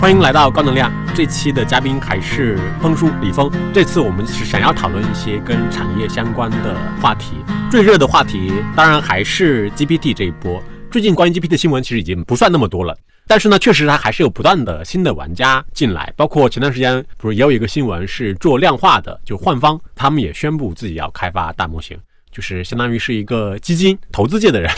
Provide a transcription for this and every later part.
欢迎来到高能量。这期的嘉宾还是峰叔李峰。这次我们是想要讨论一些跟产业相关的话题，最热的话题当然还是 GPT 这一波。最近关于 GPT 的新闻其实已经不算那么多了，但是呢，确实它还是有不断的新的玩家进来，包括前段时间不是也有一个新闻是做量化的，就幻方，他们也宣布自己要开发大模型。就是相当于是一个基金投资界的人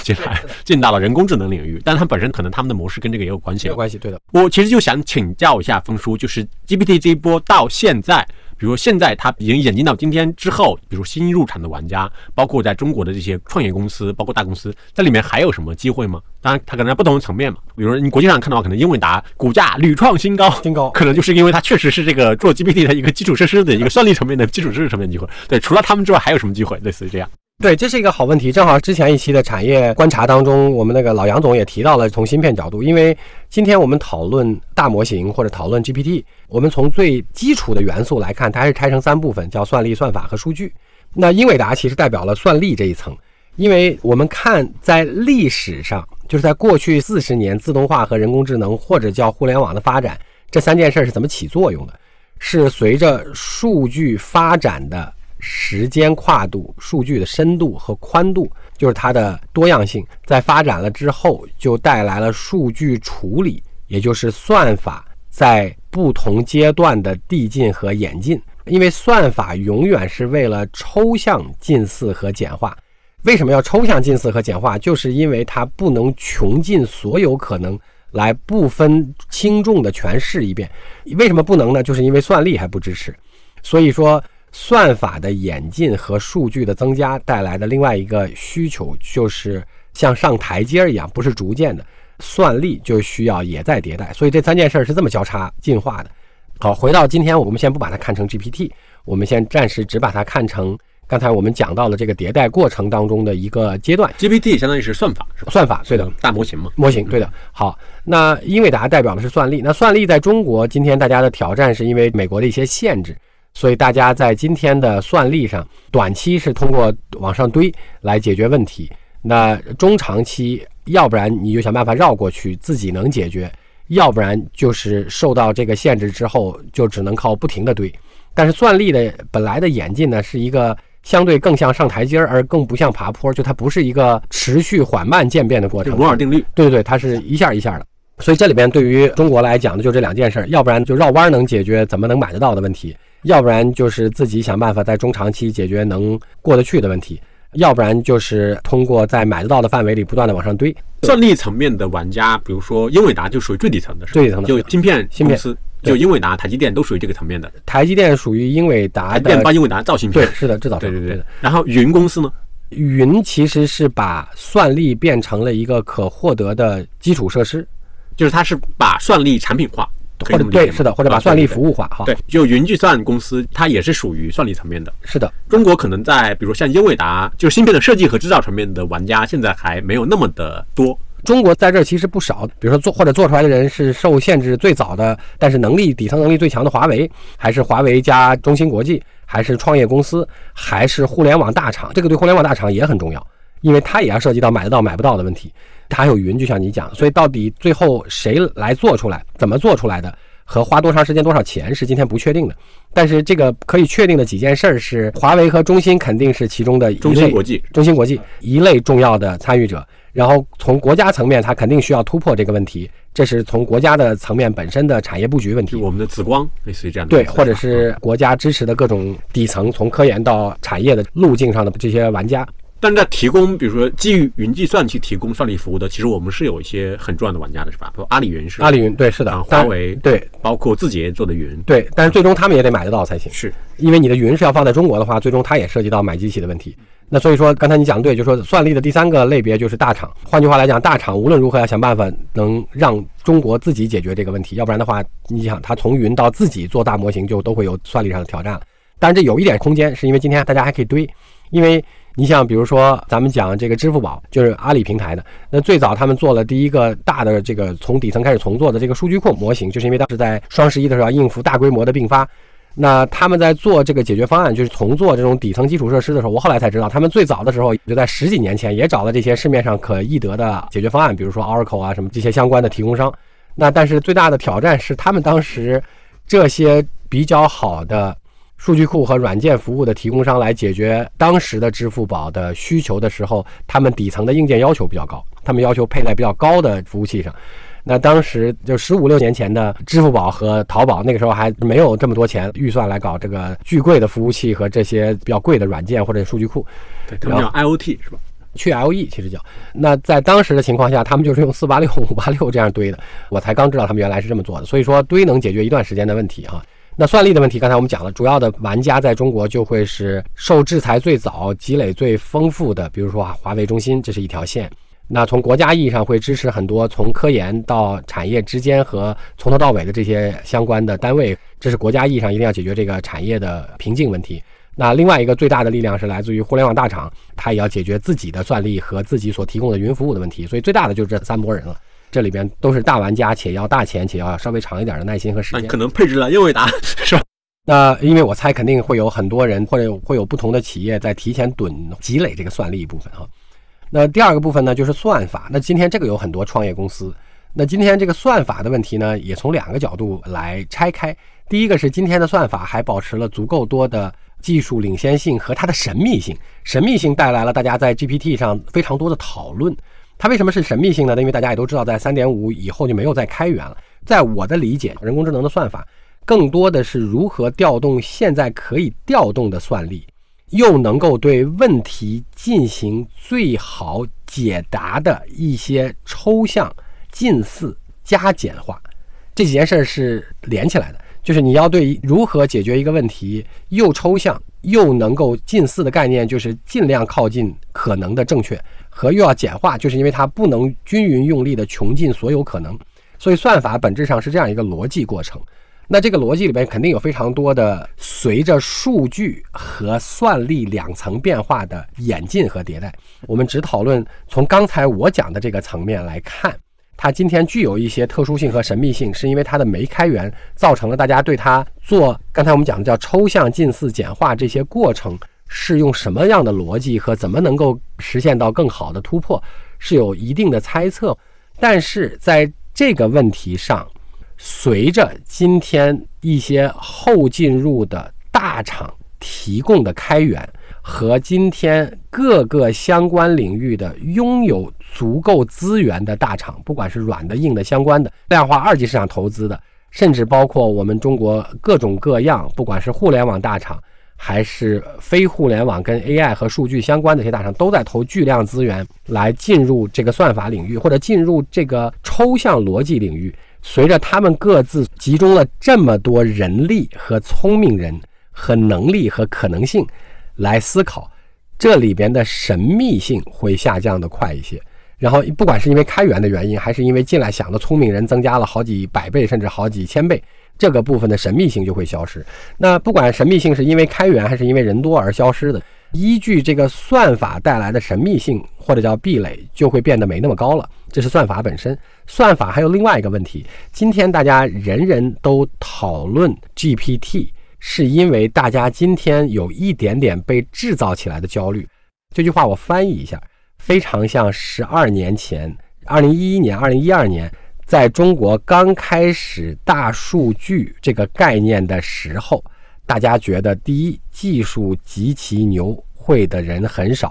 进到了人工智能领域，但他本身可能他们的模式跟这个也有关系。有关系，对的。我其实就想请教一下峰叔，就是 GPT 这一波到现在，比如现在它已经演进到今天之后，比如新入场的玩家，包括在中国的这些创业公司，包括大公司，在里面还有什么机会吗？当然，它可能在不同的层面嘛。比如说你国际上看的话，可能英伟达股价屡创新高，可能就是因为它确实是这个做 GPT 的一个基础设施的一个算力层面的基础设施层面的机会。对，除了他们之外，还有什么机会？类似于这样。对，这是一个好问题。正好之前一期的产业观察当中，我们那个老杨总也提到了从芯片角度，因为今天我们讨论大模型或者讨论 GPT， 我们从最基础的元素来看，它是拆成三部分，叫算力、算法和数据。那英伟达其实代表了算力这一层，因为我们看在历史上，就是在过去40年自动化和人工智能或者叫互联网的发展，这三件事是怎么起作用的，是随着数据发展的时间跨度、数据的深度和宽度，就是它的多样性，在发展了之后就带来了数据处理，也就是算法在不同阶段的递进和演进。因为算法永远是为了抽象近似和简化。为什么要抽象近似和简化？就是因为它不能穷尽所有可能来不分轻重的诠释一遍。为什么不能呢？就是因为算力还不支持。所以说算法的演进和数据的增加带来的另外一个需求，就是像上台阶一样，不是逐渐的，算力就需要也在迭代。所以这三件事是这么交叉进化的。好，回到今天，我们先不把它看成 GPT， 我们先暂时只把它看成刚才我们讲到了这个迭代过程当中的一个阶段。 GPT 相当于是算法，是吧？算法，对的。大模型嘛，模型，对的。好，那英伟达代表的是算力。那算力在中国今天大家的挑战是因为美国的一些限制，所以大家在今天的算力上，短期是通过往上堆来解决问题，那中长期要不然你就想办法绕过去自己能解决，要不然就是受到这个限制之后就只能靠不停的堆。但是算力的本来的演进呢，是一个相对更像上台阶而更不像爬坡，就它不是一个持续缓慢渐变的过程。摩尔定律，对对，它是一下一下的。所以这里边对于中国来讲的就这两件事，要不然就绕弯能解决怎么能买得到的问题，要不然就是自己想办法在中长期解决能过得去的问题，要不然就是通过在买得到的范围里不断的往上堆。算力层面的玩家，比如说英伟达就属于最底层的，最底层的就芯片公司，就英伟达、台积电都属于这个层面的。台积电属于英伟达的，台积电帮英伟达造芯片，对，是的，制造厂，对对对。然后云公司呢？云其实是把算力变成了一个可获得的基础设施，就是它是把算力产品化。或者对，是的，或者把算力服务化哈。对，就云计算公司，它也是属于算力层面的。是的，中国可能在比如像英伟达，就是芯片的设计和制造层面的玩家，现在还没有那么的多。中国在这其实不少，比如说做出来的人是受限制最早的，但是底层能力最强的华为，还是华为加中芯国际，还是创业公司，还是互联网大厂。这个对互联网大厂也很重要，因为它也要涉及到买得到买不到的问题。它有云，就像你讲，所以到底最后谁来做出来，怎么做出来的，和花多长时间多少钱是今天不确定的。但是这个可以确定的几件事是，华为和中芯肯定是其中的一类，中芯国际一类重要的参与者。然后从国家层面，它肯定需要突破这个问题，这是从国家的层面本身的产业布局问题。我们的紫光类似于这样的，对，或者是国家支持的各种底层从科研到产业的路径上的这些玩家。但是在提供，比如说基于云计算去提供算力服务的，其实我们是有一些很重要的玩家的，是吧？比如阿里云，对，是的，华为，对，包括字节做的云，对。但是最终他们也得买得到才行，是因为你的云是要放在中国的话，最终它也涉及到买机器的问题。那所以说，刚才你讲的对，就是说算力的第三个类别就是大厂。换句话来讲，大厂无论如何要想办法能让中国自己解决这个问题，要不然的话，你想它从云到自己做大模型，就都会有算力上的挑战了。但是这有一点空间，是因为今天大家还可以堆，因为你像比如说咱们讲这个支付宝，就是阿里平台的，那最早他们做了第一个大的这个从底层开始重做的这个数据库模型，就是因为当时在双11的时候要应付大规模的并发，那他们在做这个解决方案，就是重做这种底层基础设施的时候，我后来才知道他们最早的时候就在10几年前也找了这些市面上可易得的解决方案，比如说 Oracle 啊什么这些相关的提供商，那但是最大的挑战是，他们当时这些比较好的数据库和软件服务的提供商来解决当时的支付宝的需求的时候，他们底层的硬件要求比较高，他们要求配在比较高的服务器上。那当时就15、16年前的支付宝和淘宝，那个时候还没有这么多钱预算来搞这个巨贵的服务器和这些比较贵的软件或者数据库。对，他们叫 IoT 是吧？去 LE 其实叫。那在当时的情况下，他们就是用486、586这样堆的。我才刚知道他们原来是这么做的。所以说堆能解决一段时间的问题啊。那算力的问题，刚才我们讲了，主要的玩家在中国就会是受制裁最早、积累最丰富的，比如说华为、中兴，这是一条线。那从国家意义上会支持很多从科研到产业之间和从头到尾的这些相关的单位，这是国家意义上一定要解决这个产业的瓶颈问题。那另外一个最大的力量是来自于互联网大厂，它也要解决自己的算力和自己所提供的云服务的问题。所以最大的就是这3拨人了，这里边都是大玩家，且要大钱，且要稍微长一点的耐心和时间。可能配置了又一打是吧？那因为我猜肯定会有很多人，或者会有不同的企业在提前积累这个算力一部分啊。那第二个部分呢，就是算法。那今天这个有很多创业公司。那今天这个算法的问题呢，也从两个角度来拆开。第一个是今天的算法还保持了足够多的技术领先性和它的神秘性。神秘性带来了大家在 GPT 上非常多的讨论。它为什么是神秘性呢？因为大家也都知道，在 3.5 以后就没有再开源了。在我的理解，人工智能的算法更多的是如何调动现在可以调动的算力，又能够对问题进行最好解答的一些抽象、近似、加简化。这几件事是连起来的，就是你要对如何解决一个问题又抽象又能够近似的概念，就是尽量靠近可能的正确，和又要简化，就是因为它不能均匀用力的穷尽所有可能。所以算法本质上是这样一个逻辑过程。那这个逻辑里边肯定有非常多的随着数据和算力两层变化的演进和迭代。我们只讨论从刚才我讲的这个层面来看，它今天具有一些特殊性和神秘性，是因为它的没开源造成了大家对它做刚才我们讲的叫抽象、近似、简化这些过程是用什么样的逻辑和怎么能够实现到更好的突破是有一定的猜测。但是在这个问题上，随着今天一些后进入的大厂提供的开源和今天各个相关领域的拥有足够资源的大厂，不管是软的硬的相关的量化二级市场投资的，甚至包括我们中国各种各样，不管是互联网大厂还是非互联网跟 AI 和数据相关的这些大厂，都在投巨量资源来进入这个算法领域，或者进入这个抽象逻辑领域。随着他们各自集中了这么多人力和聪明人和能力和可能性来思考，这里边的神秘性会下降的快一些。然后不管是因为开源的原因，还是因为进来想的聪明人增加了好几百倍甚至好几千倍，这个部分的神秘性就会消失。那不管神秘性是因为开源还是因为人多而消失的，依据这个算法带来的神秘性或者叫壁垒就会变得没那么高了，这是算法本身。算法还有另外一个问题，今天大家人人都讨论 GPT 是因为大家今天有一点点被制造起来的焦虑。这句话我翻译一下，非常像12年前2011年2012年在中国刚开始大数据这个概念的时候，大家觉得第一，技术极其牛，会的人很少；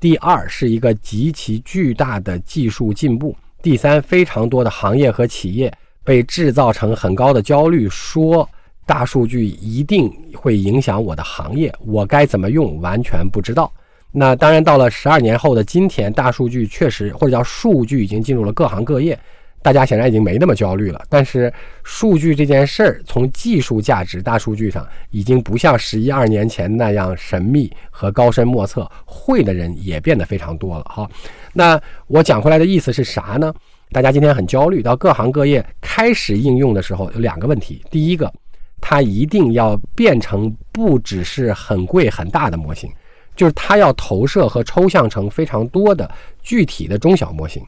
第二，是一个极其巨大的技术进步；第三，非常多的行业和企业被制造成很高的焦虑，说大数据一定会影响我的行业，我该怎么用完全不知道。那当然到了12年后的今天，大数据确实，或者叫数据已经进入了各行各业，大家显然已经没那么焦虑了。但是数据这件事儿，从技术价值大数据上已经不像11、12年前那样神秘和高深莫测，会的人也变得非常多了哈。那我讲回来的意思是啥呢？大家今天很焦虑，到各行各业开始应用的时候有两个问题。第一个，它一定要变成不只是很贵很大的模型，就是它要投射和抽象成非常多的具体的中小模型。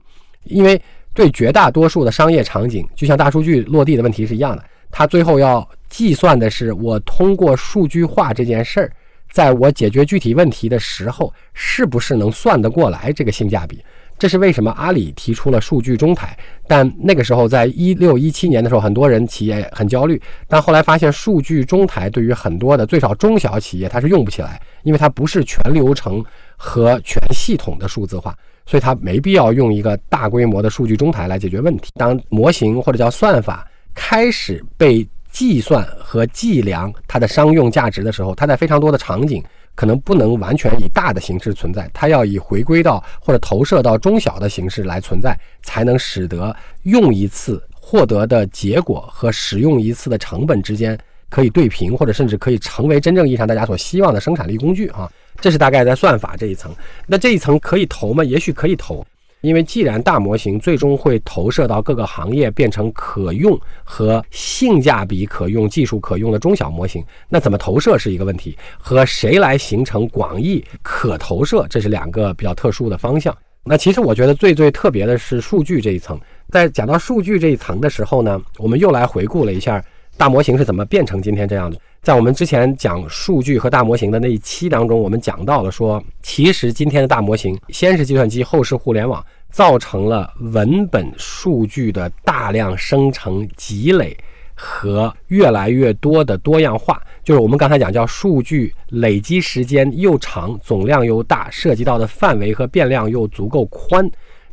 因为对绝大多数的商业场景，就像大数据落地的问题是一样的，它最后要计算的是我通过数据化这件事儿，在我解决具体问题的时候是不是能算得过来这个性价比。这是为什么阿里提出了数据中台，但那个时候在16、17年的时候，很多人企业很焦虑，但后来发现数据中台对于很多的最少中小企业它是用不起来，因为它不是全流程和全系统的数字化，所以它没必要用一个大规模的数据中台来解决问题。当模型或者叫算法开始被计算和计量它的商用价值的时候，它在非常多的场景可能不能完全以大的形式存在，它要以回归到或者投射到中小的形式来存在，才能使得用一次获得的结果和使用一次的成本之间可以对平，或者甚至可以成为真正意义上大家所希望的生产力工具啊。这是大概在算法这一层。那这一层可以投吗？也许可以投，因为既然大模型最终会投射到各个行业，变成可用和性价比可用、技术可用的中小模型，那怎么投射是一个问题，和谁来形成广义可投射，这是两个比较特殊的方向。那其实我觉得最特别的是数据这一层。在讲到数据这一层的时候呢，我们又来回顾了一下大模型是怎么变成今天这样的。在我们之前讲数据和大模型的那一期当中，我们讲到了说，其实今天的大模型先是计算机，后是互联网，造成了文本数据的大量生成积累和越来越多的多样化，就是我们刚才讲叫数据累积时间又长，总量又大，涉及到的范围和变量又足够宽。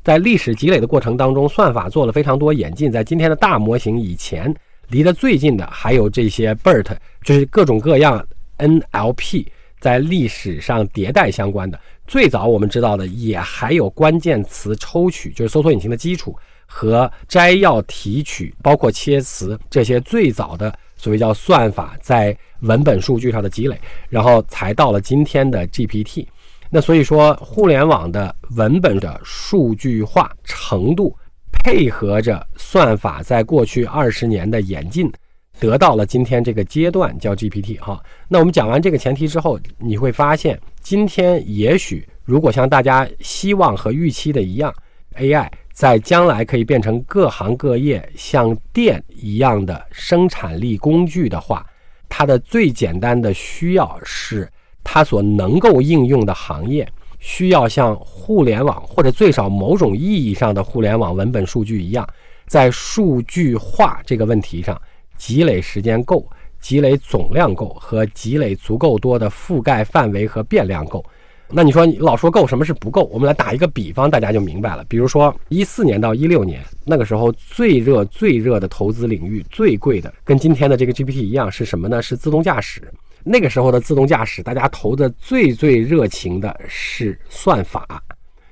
在历史积累的过程当中，算法做了非常多演进，在今天的大模型以前，离得最近的还有这些 BERT， 就是各种各样 NLP 在历史上迭代相关的。最早我们知道的也还有关键词抽取，就是搜索引擎的基础和摘要提取，包括切词，这些最早的所谓叫算法在文本数据上的积累，然后才到了今天的 GPT。 那所以说，互联网的文本的数据化程度配合着算法在过去20年的演进，得到了今天这个阶段叫 GPT 哈。那我们讲完这个前提之后，你会发现今天也许如果像大家希望和预期的一样， AI 在将来可以变成各行各业像电一样的生产力工具的话，它的最简单的需要是它所能够应用的行业需要像互联网或者最少某种意义上的互联网文本数据一样，在数据化这个问题上积累时间够，积累总量够，和积累足够多的覆盖范围和变量够。那你说你老说够，什么是不够？我们来打一个比方，大家就明白了。比如说14年到16年那个时候最热的投资领域，最贵的跟今天的这个 GPT 一样是什么呢？是自动驾驶。那个时候的自动驾驶，大家投的最热情的是算法，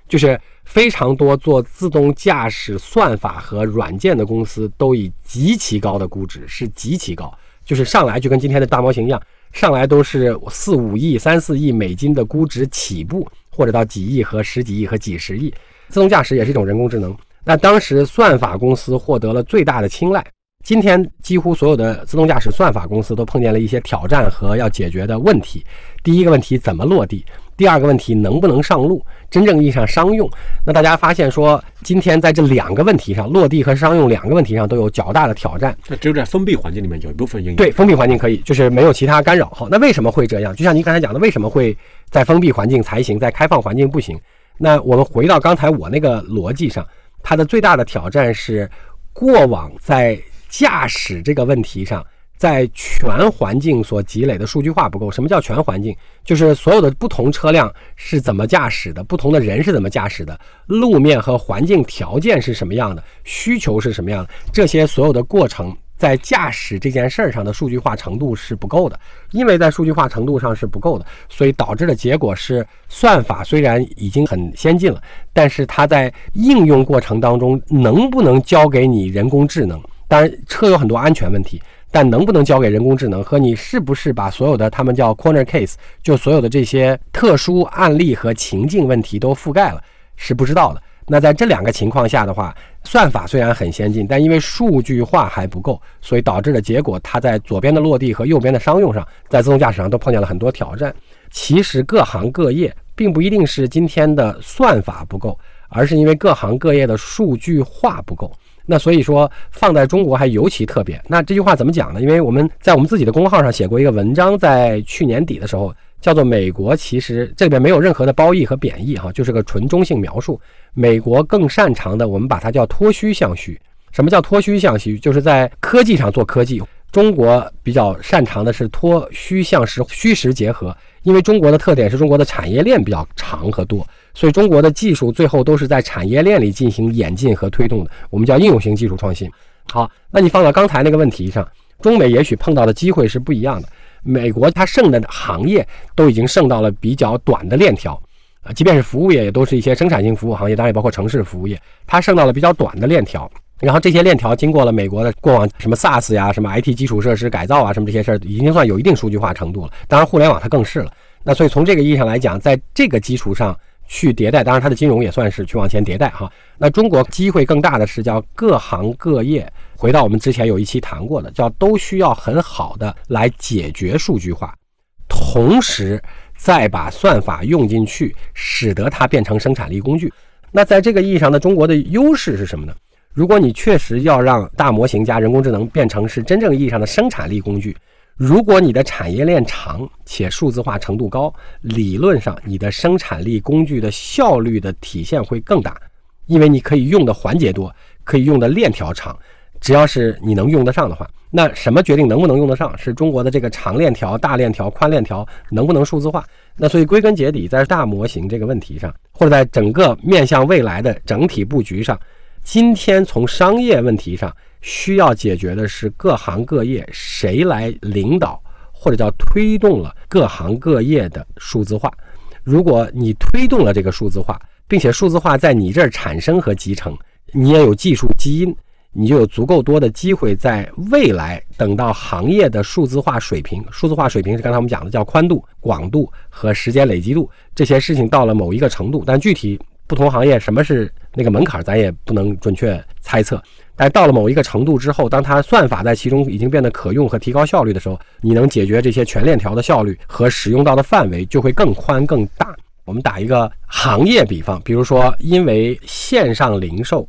就是非常多做自动驾驶算法和软件的公司都以极其高的估值，是极其高，就是上来就跟今天的大模型一样，上来都是4、5亿、3、4亿美金的估值起步，或者到几亿和十几亿和几十亿。自动驾驶也是一种人工智能，那当时算法公司获得了最大的青睐。今天几乎所有的自动驾驶算法公司都碰见了一些挑战和要解决的问题。第一个问题，怎么落地？第二个问题，能不能上路，真正意义上商用？那大家发现说，今天在这两个问题上，落地和商用两个问题上都有较大的挑战。那只有在封闭环境里面有一部分应用。对，封闭环境可以，就是没有其他干扰。好，那为什么会这样？就像您刚才讲的，为什么会在封闭环境才行，在开放环境不行？那我们回到刚才我那个逻辑上，它的最大的挑战是过往在驾驶这个问题上，在全环境所积累的数据化不够。什么叫全环境？就是所有的不同车辆是怎么驾驶的，不同的人是怎么驾驶的，路面和环境条件是什么样的，需求是什么样的，这些所有的过程在驾驶这件事儿上的数据化程度是不够的。因为在数据化程度上是不够的，所以导致的结果是，算法虽然已经很先进了，但是它在应用过程当中能不能交给你人工智能？当然车有很多安全问题，但能不能交给人工智能和你是不是把所有的他们叫 corner case， 就所有的这些特殊案例和情境问题都覆盖了，是不知道的。那在这两个情况下的话，算法虽然很先进，但因为数据化还不够，所以导致的结果，它在左边的落地和右边的商用上，在自动驾驶上都碰见了很多挑战。其实各行各业并不一定是今天的算法不够，而是因为各行各业的数据化不够。那所以说放在中国还尤其特别。那这句话怎么讲呢？因为我们在我们自己的公号上写过一个文章，在去年底的时候叫做美国，其实这里边没有任何的褒义和贬义哈，就是个纯中性描述。美国更擅长的，我们把它叫脱虚向虚。什么叫脱虚向虚？就是在科技上做科技。中国比较擅长的是脱虚向实，虚实结合。因为中国的特点是中国的产业链比较长和多，所以中国的技术最后都是在产业链里进行演进和推动的，我们叫应用型技术创新。好，那你放到刚才那个问题上，中美也许碰到的机会是不一样的。美国它剩的行业都已经剩到了比较短的链条啊，即便是服务业，也都是一些生产性服务行业，当然也包括城市服务业，它剩到了比较短的链条。然后这些链条经过了美国的过往什么 SaaS 呀、什么 IT 基础设施改造啊、什么这些事儿，已经算有一定数据化程度了。当然，互联网它更是了。那所以从这个意义上来讲，在这个基础上去迭代，当然它的金融也算是去往前迭代哈。那中国机会更大的是叫各行各业，回到我们之前有一期谈过的，叫都需要很好的来解决数据化，同时再把算法用进去，使得它变成生产力工具。那在这个意义上呢，中国的优势是什么呢？如果你确实要让大模型加人工智能变成是真正意义上的生产力工具，如果你的产业链长且数字化程度高，理论上你的生产力工具的效率的体现会更大，因为你可以用的环节多，可以用的链条长，只要是你能用得上的话。那什么决定能不能用得上？是中国的这个长链条、大链条、宽链条能不能数字化？那所以归根结底，在大模型这个问题上，或者在整个面向未来的整体布局上，今天从商业问题上需要解决的是各行各业谁来领导，或者叫推动了各行各业的数字化。如果你推动了这个数字化，并且数字化在你这儿产生和集成，你也有技术基因，你就有足够多的机会在未来等到行业的数字化水平，数字化水平是刚才我们讲的叫宽度、广度和时间累积度，这些事情到了某一个程度，但具体不同行业什么是那个门槛咱也不能准确猜测，但到了某一个程度之后，当它算法在其中已经变得可用和提高效率的时候，你能解决这些全链条的效率和使用到的范围就会更宽更大。我们打一个行业比方，比如说因为线上零售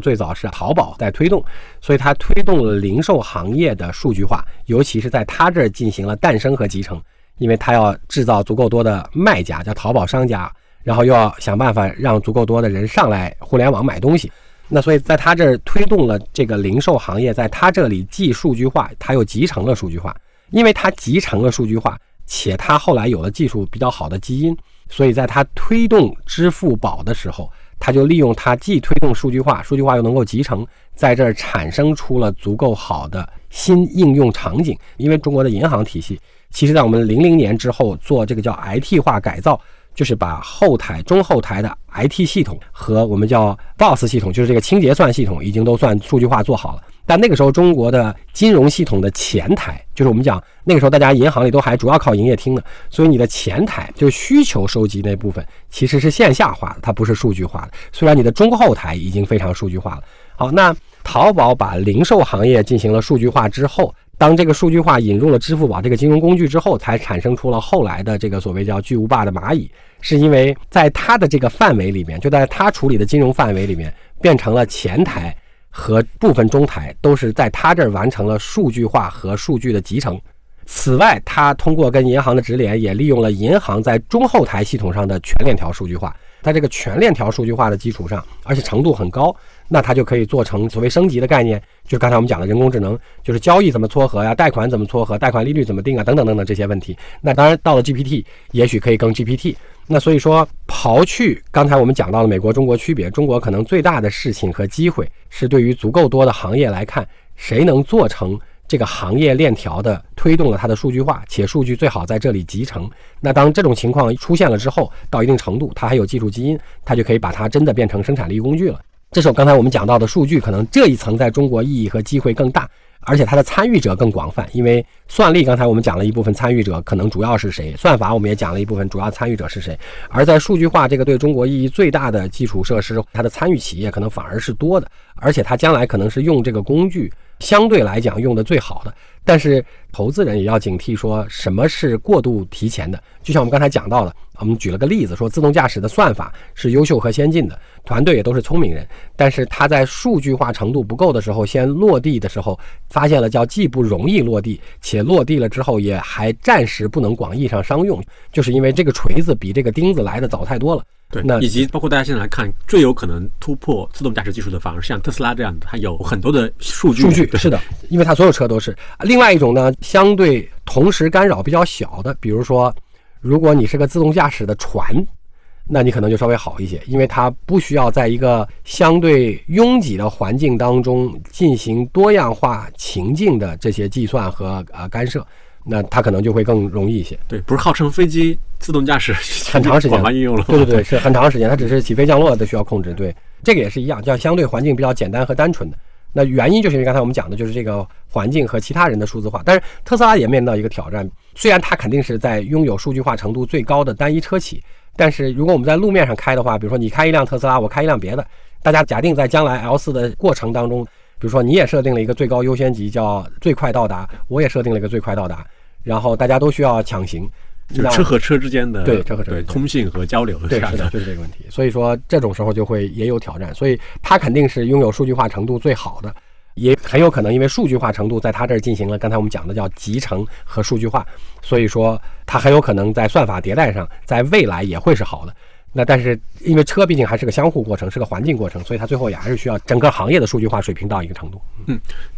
最早是淘宝在推动，所以它推动了零售行业的数据化，尤其是在它这儿进行了诞生和集成，因为它要制造足够多的卖家，叫淘宝商家，然后又要想办法让足够多的人上来互联网买东西。那所以在他这儿推动了这个零售行业，在他这里既数据化，他又集成了数据化。因为他集成了数据化，且他后来有了技术比较好的基因，所以在他推动支付宝的时候，他就利用他既推动数据化，数据化又能够集成，在这儿产生出了足够好的新应用场景。因为中国的银行体系，其实在我们00年之后做这个叫 IT 化改造，就是把后台、中后台的 IT 系统和我们叫 BOSS 系统，就是这个清结算系统，已经都算数据化做好了。但那个时候中国的金融系统的前台，就是我们讲那个时候大家银行里都还主要靠营业厅呢，所以你的前台就是需求收集那部分其实是线下化的，它不是数据化的，虽然你的中后台已经非常数据化了。好，那淘宝把零售行业进行了数据化之后，当这个数据化引入了支付宝这个金融工具之后，才产生出了后来的这个所谓叫巨无霸的蚂蚁，是因为在它的这个范围里面，就在它处理的金融范围里面，变成了前台和部分中台都是在它这儿完成了数据化和数据的集成。此外，它通过跟银行的直连，也利用了银行在中后台系统上的全链条数据化。在这个全链条数据化的基础上，而且程度很高，那它就可以做成所谓升级的概念，就是刚才我们讲的人工智能，就是交易怎么撮合呀，贷款怎么撮合，贷款利率怎么定啊，等等等等这些问题。那当然到了 GPT 也许可以更 GPT。 那所以说，刨去刚才我们讲到了美国中国区别，中国可能最大的事情和机会是对于足够多的行业来看，谁能做成这个行业链条的推动了它的数据化，且数据最好在这里集成。那当这种情况出现了之后，到一定程度它还有技术基因，它就可以把它真的变成生产力工具了。这时候刚才我们讲到的数据可能这一层在中国意义和机会更大，而且它的参与者更广泛。因为算力刚才我们讲了一部分参与者可能主要是谁，算法我们也讲了一部分主要参与者是谁，而在数据化这个对中国意义最大的基础设施，它的参与企业可能反而是多的，而且它将来可能是用这个工具相对来讲用的最好的。但是投资人也要警惕，说什么是过度提前的。就像我们刚才讲到的，我们举了个例子，说自动驾驶的算法是优秀和先进的，团队也都是聪明人，但是他在数据化程度不够的时候，先落地的时候发现了叫既不容易落地，且落地了之后也还暂时不能广义上商用，就是因为这个锤子比这个钉子来的早太多了。对，以及包括大家现在来看，最有可能突破自动驾驶技术的，反而像特斯拉这样的，它有很多的数据。是的，因为它所有车都是。另外一种呢，相对同时干扰比较小的，比如说，如果你是个自动驾驶的船，那你可能就稍微好一些，因为它不需要在一个相对拥挤的环境当中进行多样化情境的这些计算和干涉。那它可能就会更容易一些。对，不是号称飞机自动驾驶很长时间广泛应用了。对，是很长时间，它只是起飞降落的需要控制。对，这个也是一样，叫相对环境比较简单和单纯的。那原因就是因为刚才我们讲的就是这个环境和其他人的数字化。但是特斯拉也面临到一个挑战，虽然它肯定是在拥有数据化程度最高的单一车企，但是如果我们在路面上开的话，比如说你开一辆特斯拉，我开一辆别的，大家假定在将来 L4 的过程当中，比如说你也设定了一个最高优先级叫最快到达，我也设定了一个最快到达，然后大家都需要抢行，就车和车之间的对通信和交流。对，是的，就是这个问题。所以说这种时候就会也有挑战，所以它肯定是拥有数据化程度最好的，也很有可能因为数据化程度在它这儿进行了刚才我们讲的叫集成和数据化，所以说它很有可能在算法迭代上在未来也会是好的。那但是因为车毕竟还是个相互过程，是个环境过程，所以它最后也还是需要整个行业的数据化水平到一个程度。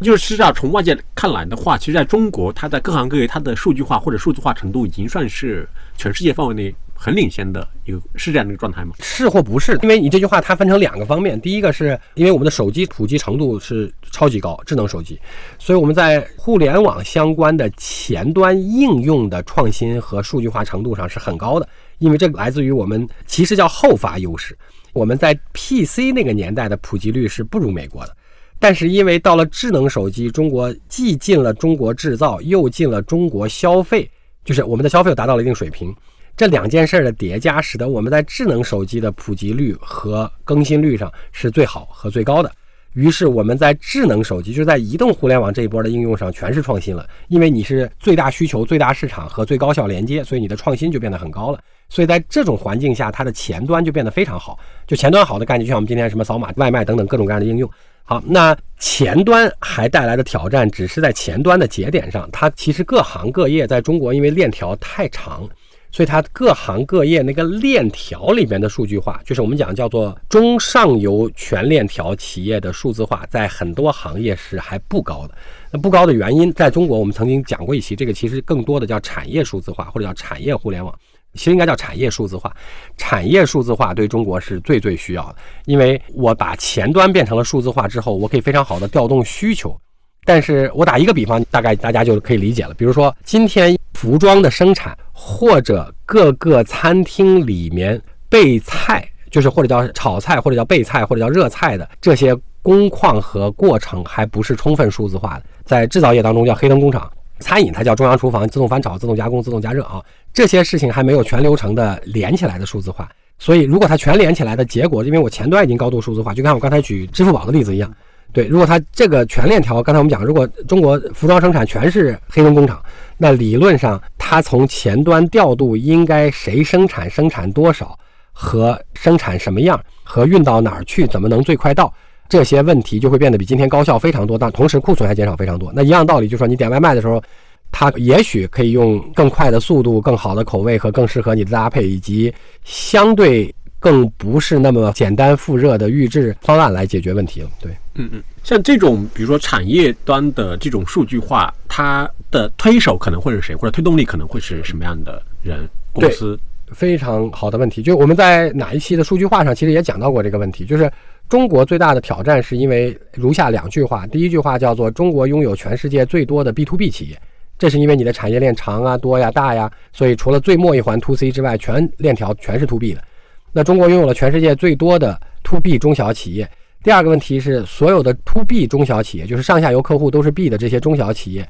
就是实际上从外界看来的话，其实在中国它在各行各业它的数据化或者数字化程度已经算是全世界范围内很领先的一个，是这样的一个状态吗？是或不是？因为你这句话它分成两个方面，第一个是因为我们的手机普及程度是超级高，智能手机，所以我们在互联网相关的前端应用的创新和数据化程度上是很高的，因为这来自于我们其实叫后发优势。我们在 PC 那个年代的普及率是不如美国的，但是因为到了智能手机，中国既进了中国制造，又进了中国消费，就是我们的消费达到了一定水平，这两件事的叠加使得我们在智能手机的普及率和更新率上是最好和最高的。于是我们在智能手机，就是在移动互联网这一波的应用上全是创新了，因为你是最大需求、最大市场和最高效连接，所以你的创新就变得很高了。所以在这种环境下，它的前端就变得非常好，就前端好的概念，就像我们今天什么扫码、外卖等等各种各样的应用。好，那前端还带来的挑战只是在前端的节点上，它其实各行各业在中国因为链条太长，所以它各行各业那个链条里面的数据化，就是我们讲叫做中上游全链条企业的数字化，在很多行业是还不高的。那不高的原因，在中国我们曾经讲过一期，这个其实更多的叫产业数字化，或者叫产业互联网，其实应该叫产业数字化。产业数字化对中国是最需要的，因为我把前端变成了数字化之后，我可以非常好的调动需求。但是我打一个比方，大概大家就可以理解了。比如说今天服装的生产，或者各个餐厅里面备菜，就是或者叫炒菜，或者叫备菜，或者叫热菜的这些工况和过程还不是充分数字化的。在制造业当中叫黑灯工厂，餐饮它叫中央厨房，自动翻炒、自动加工、自动加热啊，这些事情还没有全流程的连起来的数字化。所以如果它全连起来的结果，因为我前端已经高度数字化，就跟我刚才举支付宝的例子一样。对，如果它这个全链条，刚才我们讲，如果中国服装生产全是黑灯工厂，那理论上它从前端调度应该谁生产、生产多少和生产什么样和运到哪儿去，怎么能最快到，这些问题就会变得比今天高效非常多，但同时库存还减少非常多。那一样道理，就是说你点外卖的时候，它也许可以用更快的速度、更好的口味和更适合你的搭配，以及相对更不是那么简单复热的预制方案来解决问题了。对，像这种比如说产业端的这种数据化，它的推手可能会是谁，或者推动力可能会是什么样的人、公司？非常好的问题，就我们在哪一期的数据化上其实也讲到过这个问题，就是中国最大的挑战是因为如下两句话。第一句话叫做中国拥有全世界最多的 B2B 企业，这是因为你的产业链长啊、多呀、大呀，所以除了最末一环 2C 之外，全链条全是 2B 的。那中国拥有了全世界最多的 2B 中小企业。第二个问题是，所有的 2B 中小企业，就是上下游客户都是 B 的这些中小企业，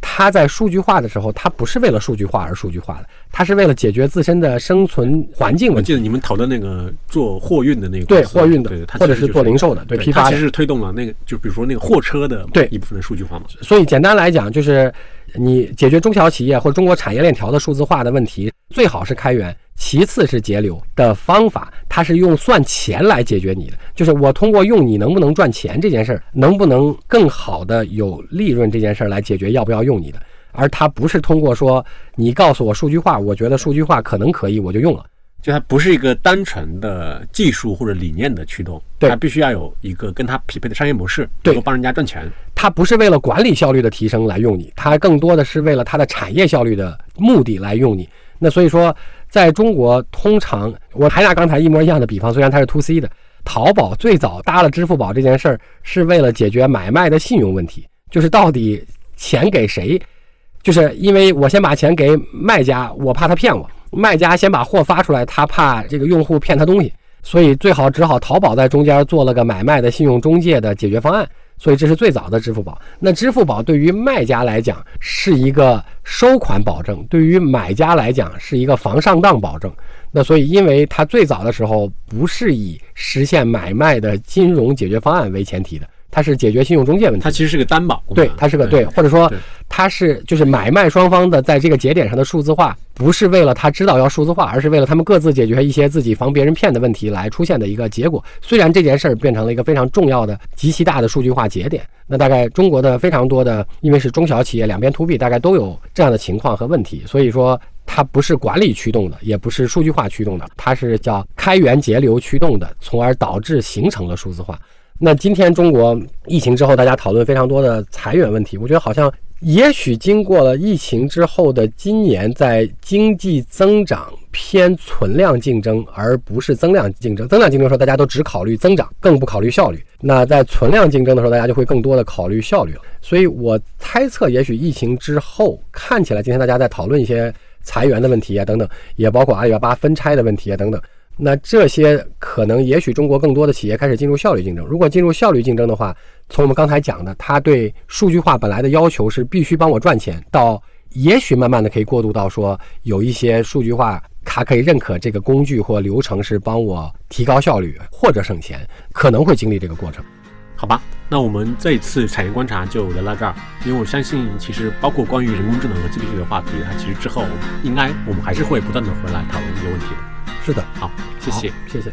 它在数据化的时候，它不是为了数据化而数据化的，它是为了解决自身的生存环境问题。我记得你们讨论那个做货运的那个公司，对货运的，对它就是，或者是做零售的，对批发的，它其实是推动了那个，就比如说那个货车的对一部分的数据化嘛。所以简单来讲，就是你解决中小企业或者中国产业链条的数字化的问题，最好是开源，其次是节流的方法，它是用算钱来解决你的，就是我通过用你能不能赚钱这件事儿，能不能更好的有利润这件事儿来解决要不要用你的，而它不是通过说你告诉我数据化，我觉得数据化可能可以，我就用了。就它不是一个单纯的技术或者理念的驱动，它必须要有一个跟它匹配的商业模式，能够帮人家赚钱。它不是为了管理效率的提升来用你，它更多的是为了它的产业效率的目的来用你。那所以说在中国，通常我还拿刚才一模一样的比方，虽然它是 to C 的，淘宝最早搭了支付宝这件事儿，是为了解决买卖的信用问题，就是到底钱给谁，就是因为我先把钱给卖家，我怕他骗我，卖家先把货发出来，他怕这个用户骗他东西，所以最好只好淘宝在中间做了个买卖的信用中介的解决方案，所以这是最早的支付宝。那支付宝对于卖家来讲是一个收款保证，对于买家来讲是一个防上当保证。那所以因为它最早的时候不是以实现买卖的金融解决方案为前提的，它是解决信用中介问题，它其实是个担保，对，它是个 对，或者说它是就是买卖双方的在这个节点上的数字化，不是为了他知道要数字化，而是为了他们各自解决一些自己防别人骗的问题来出现的一个结果。虽然这件事儿变成了一个非常重要的极其大的数据化节点，那大概中国的非常多的，因为是中小企业两边 to B， 大概都有这样的情况和问题。所以说它不是管理驱动的，也不是数据化驱动的，它是叫开源节流驱动的，从而导致形成了数字化。那今天中国疫情之后，大家讨论非常多的裁员问题，我觉得好像也许经过了疫情之后的今年，在经济增长偏存量竞争而不是增量竞争，增量竞争的时候大家都只考虑增长，更不考虑效率，那在存量竞争的时候大家就会更多的考虑效率了。所以我猜测也许疫情之后，看起来今天大家在讨论一些裁员的问题啊等等，也包括阿里巴巴分拆的问题啊等等，那这些可能也许中国更多的企业开始进入效率竞争。如果进入效率竞争的话，从我们刚才讲的它对数据化本来的要求是必须帮我赚钱，到也许慢慢的可以过渡到说有一些数据化它可以认可这个工具或流程是帮我提高效率或者省钱，可能会经历这个过程。好吧，那我们这一次产业观察就聊到这儿，因为我相信其实包括关于人工智能和 GPT 的话题，它其实之后应该我们还是会不断的回来讨论这些问题的。是的，好，谢谢，谢谢。